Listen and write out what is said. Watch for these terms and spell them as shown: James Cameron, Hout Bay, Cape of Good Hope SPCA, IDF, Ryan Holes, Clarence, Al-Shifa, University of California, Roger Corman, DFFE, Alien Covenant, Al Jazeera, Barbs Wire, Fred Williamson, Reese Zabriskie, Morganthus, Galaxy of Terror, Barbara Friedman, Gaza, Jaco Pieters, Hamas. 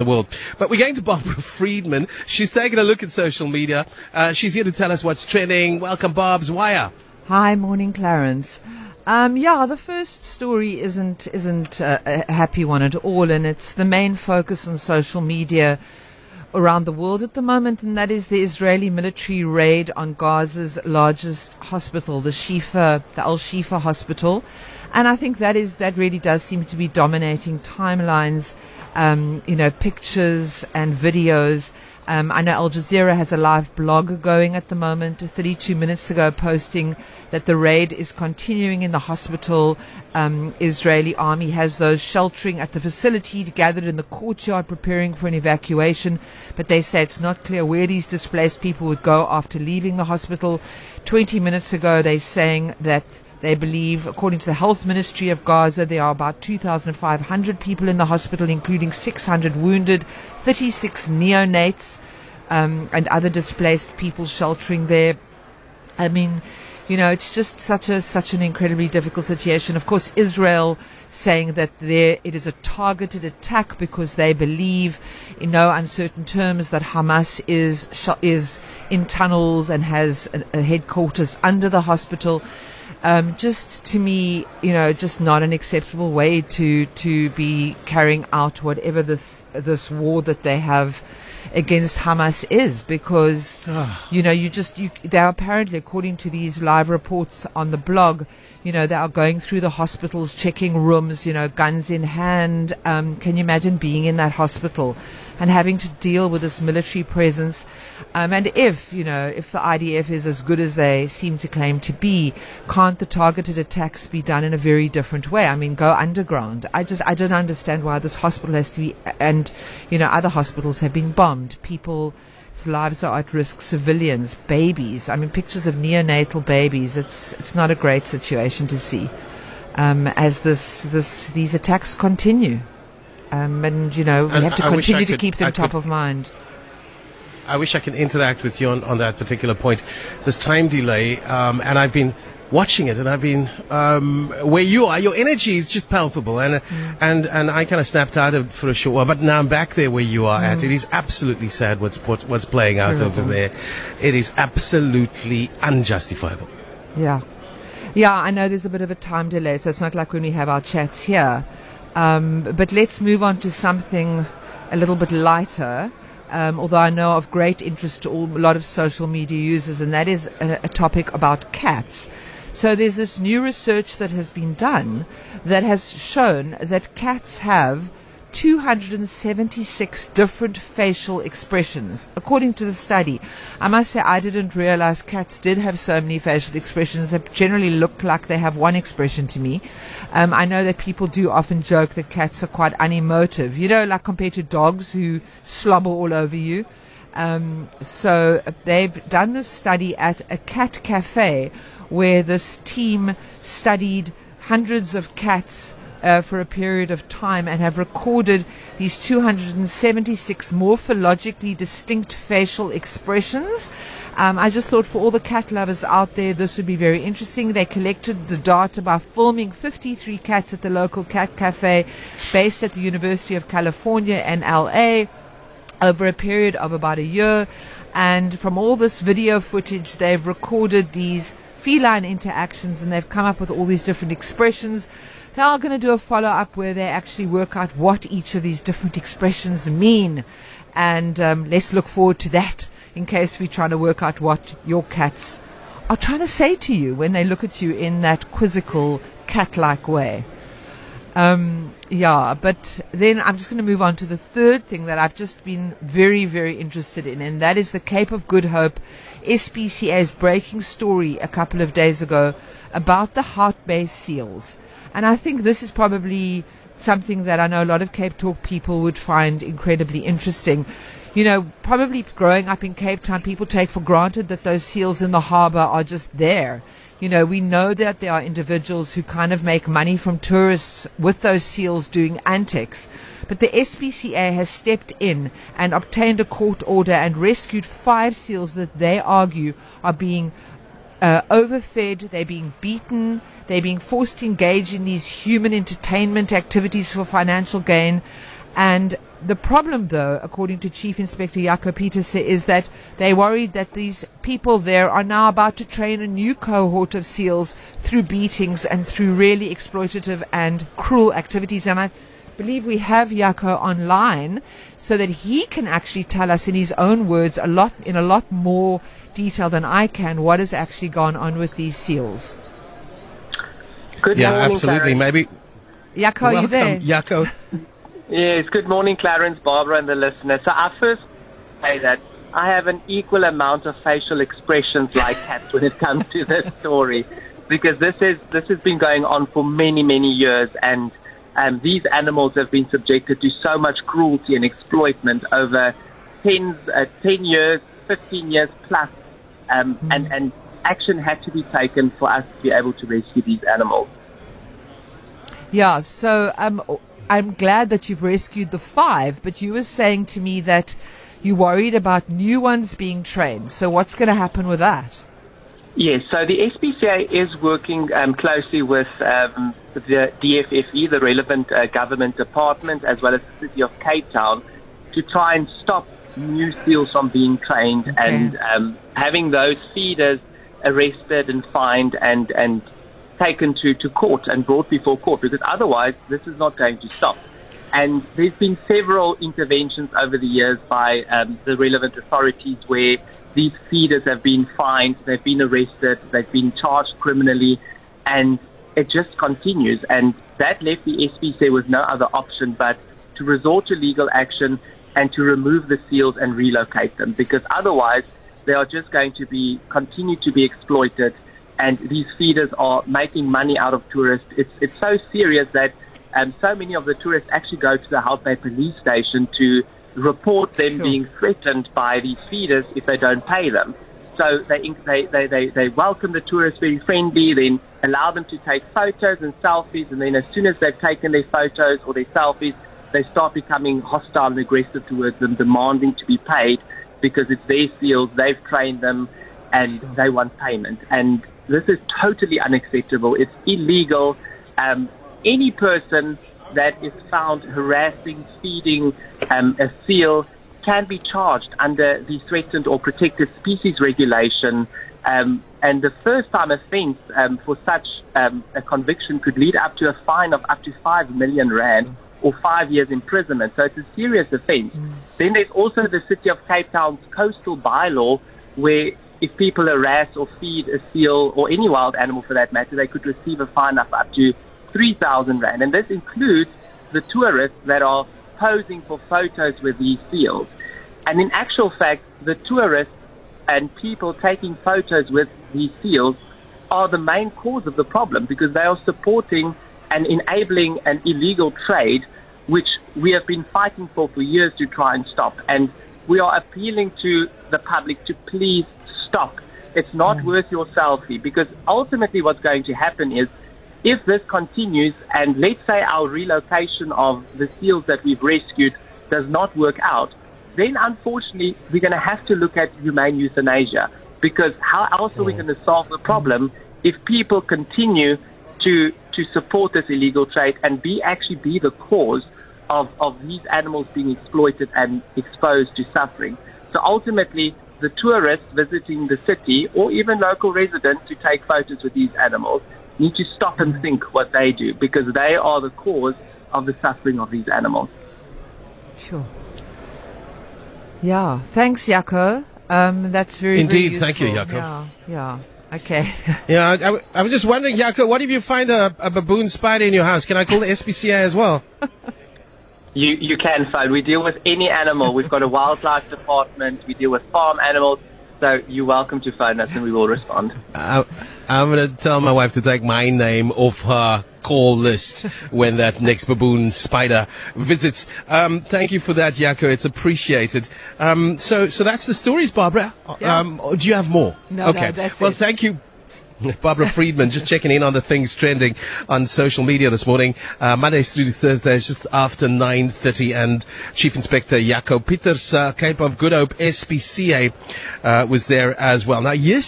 The world. But we're going to Barbara Friedman. She's taking a look at social media. She's here to tell us what's trending. Welcome, Barbs Wire. Hi, morning, Clarence. The first story isn't a happy one at all, and it's the main focus on social media around the world at the moment, and that is the Israeli military raid on Gaza's largest hospital, the Al-Shifa hospital. And I think that really does seem to be dominating timelines, pictures and videos. I know Al Jazeera has a live blog going at the moment, 32 minutes ago, posting that the raid is continuing in the hospital. Israeli army has those sheltering at the facility, gathered in the courtyard, preparing for an evacuation. But they say it's not clear where these displaced people would go after leaving the hospital. 20 minutes ago, they're saying that they believe, according to the Health Ministry of Gaza, there are about 2,500 people in the hospital, including 600 wounded, 36 neonates, and other displaced people sheltering there. I mean, it's just such an incredibly difficult situation. Of course, Israel saying that it is a targeted attack because they believe, in no uncertain terms, that Hamas is in tunnels and has a headquarters under the hospital. Just to me, just not an acceptable way to be carrying out whatever this war that they have against Hamas is, because they are apparently, according to these live reports on the blog, they are going through the hospitals, checking rooms, guns in hand. Can you imagine being in that hospital and having to deal with this military presence? And if the IDF is as good as they seem to claim to be, can't the targeted attacks be done in a very different way? I mean, go underground. I don't understand why this hospital has to be, and other hospitals have been bombed. People's lives are at risk. Civilians, babies. I mean, pictures of neonatal babies. It's not a great situation to see as these attacks continue. We have to continue to keep them top of mind. I wish I could interact with you on that particular point. This time delay, and I've been watching it, and I've been where you are. Your energy is just palpable, and I kind of snapped out of it for a short while, but now I'm back there where you are at. It is absolutely sad what's playing out over there. It is absolutely unjustifiable. Yeah, I know there's a bit of a time delay, so it's not like when we have our chats here. But let's move on to something a little bit lighter, although I know of great interest to a lot of social media users, and that is a topic about cats. So there's this new research that has been done that has shown that cats have 276 different facial expressions, according to the study. I must say, I didn't realize cats did have so many facial expressions that generally look like they have one expression to me. I know that people do often joke that cats are quite unemotive, like compared to dogs who slobber all over you. So they've done this study at a cat cafe where this team studied hundreds of cats for a period of time and have recorded these 276 morphologically distinct facial expressions. I just thought for all the cat lovers out there, this would be very interesting. They collected the data by filming 53 cats at the local cat cafe based at the University of California in LA over a period of about a year. And from all this video footage, they've recorded these feline interactions, and they've come up with all these different expressions. They are going to do a follow-up where they actually work out what each of these different expressions mean, and let's look forward to that in case we're trying to work out what your cats are trying to say to you when they look at you in that quizzical cat-like way. But then I'm just going to move on to the third thing that I've just been very, very interested in, and that is the Cape of Good Hope SPCA's breaking story a couple of days ago about the Hout Bay seals. And I think this is probably something that I know a lot of Cape Talk people would find incredibly interesting. Probably growing up in Cape Town, people take for granted that those seals in the harbour are just there. We know that there are individuals who kind of make money from tourists with those seals doing antics. But the SPCA has stepped in and obtained a court order and rescued 5 seals that they argue are being overfed, they're being beaten, they're being forced to engage in these human entertainment activities for financial gain. And The problem, though, according to Chief Inspector Jaco Pieters, is that they're worried that these people there are now about to train a new cohort of SEALs through beatings and through really exploitative and cruel activities. And I believe we have Jaco online so that he can actually tell us in his own words in a lot more detail than I can what has actually gone on with these SEALs. Good morning, absolutely. Clarence. Maybe Jaco, are you there? Jaco. Yes, good morning, Clarence, Barbara, and the listeners. So I first say that I have an equal amount of facial expressions like cats when it comes to this story, because this has been going on for many, many years, and these animals have been subjected to so much cruelty and exploitment over 10 years, 15 years plus, and action had to be taken for us to be able to rescue these animals. Yeah, so I'm glad that you've rescued the 5, but you were saying to me that you worried about new ones being trained. So what's going to happen with that? Yes, so the SPCA is working closely with the DFFE, the relevant government department, as well as the City of Cape Town, to try and stop new SEALs from being trained and having those feeders arrested and fined and taken to court and brought before court, because otherwise this is not going to stop. And there's been several interventions over the years by the relevant authorities where these feeders have been fined, they've been arrested, they've been charged criminally, and it just continues. And that left the SPCA with no other option but to resort to legal action and to remove the SEALs and relocate them, because otherwise they are just going to continue to be exploited. And these feeders are making money out of tourists. It's so serious that so many of the tourists actually go to the Hout Bay police station to report them being threatened by these feeders if they don't pay them. So they welcome the tourists very friendly, then allow them to take photos and selfies, and then as soon as they've taken their photos or their selfies, they start becoming hostile and aggressive towards them, demanding to be paid because it's their SEALs, they've trained them, and they want payment. And this is totally unacceptable. It's illegal. Any person that is found harassing, feeding a SEAL can be charged under the Threatened or Protected Species Regulation. And the first-time offence for such a conviction could lead up to a fine of up to 5 million rand or 5 years imprisonment. So it's a serious offence. Then there's also the City of Cape Town's coastal bylaw where if people harass or feed a SEAL or any wild animal for that matter, they could receive a fine of up to 3,000 rand. And this includes the tourists that are posing for photos with these SEALs. And in actual fact, the tourists and people taking photos with these SEALs are the main cause of the problem, because they are supporting and enabling an illegal trade, which we have been fighting for years to try and stop. And we are appealing to the public to please stop. It's not worth your selfie, because ultimately what's going to happen is if this continues and let's say our relocation of the SEALs that we've rescued does not work out, then unfortunately we're going to have to look at humane euthanasia, because how else are we going to solve the problem if people continue to support this illegal trade and be the cause of these animals being exploited and exposed to suffering. So ultimately the tourists visiting the city or even local residents to take photos with these animals need to stop and think what they do, because they are the cause of the suffering of these animals. Sure. Yeah. Thanks, Jaco. That's very, indeed, very useful. Thank you, Jaco. Yeah. Okay. Yeah, I was just wondering, Jaco, what if you find a baboon spider in your house? Can I call the SPCA as well? You can find. We deal with any animal. We've got a wildlife department. We deal with farm animals. So you're welcome to phone us and we will respond. I'm going to tell my wife to take my name off her call list when that next baboon spider visits. Thank you for that, Jaco. It's appreciated. So that's the stories, Barbara. Yeah. Do you have more? No, that's it. Well, thank you. Barbara Friedman, just checking in on the things trending on social media this morning, Mondays through to Thursdays, just after 9:30. And Chief Inspector Jaco Pieters, Cape of Good Hope SPCA, was there as well. Now, yes.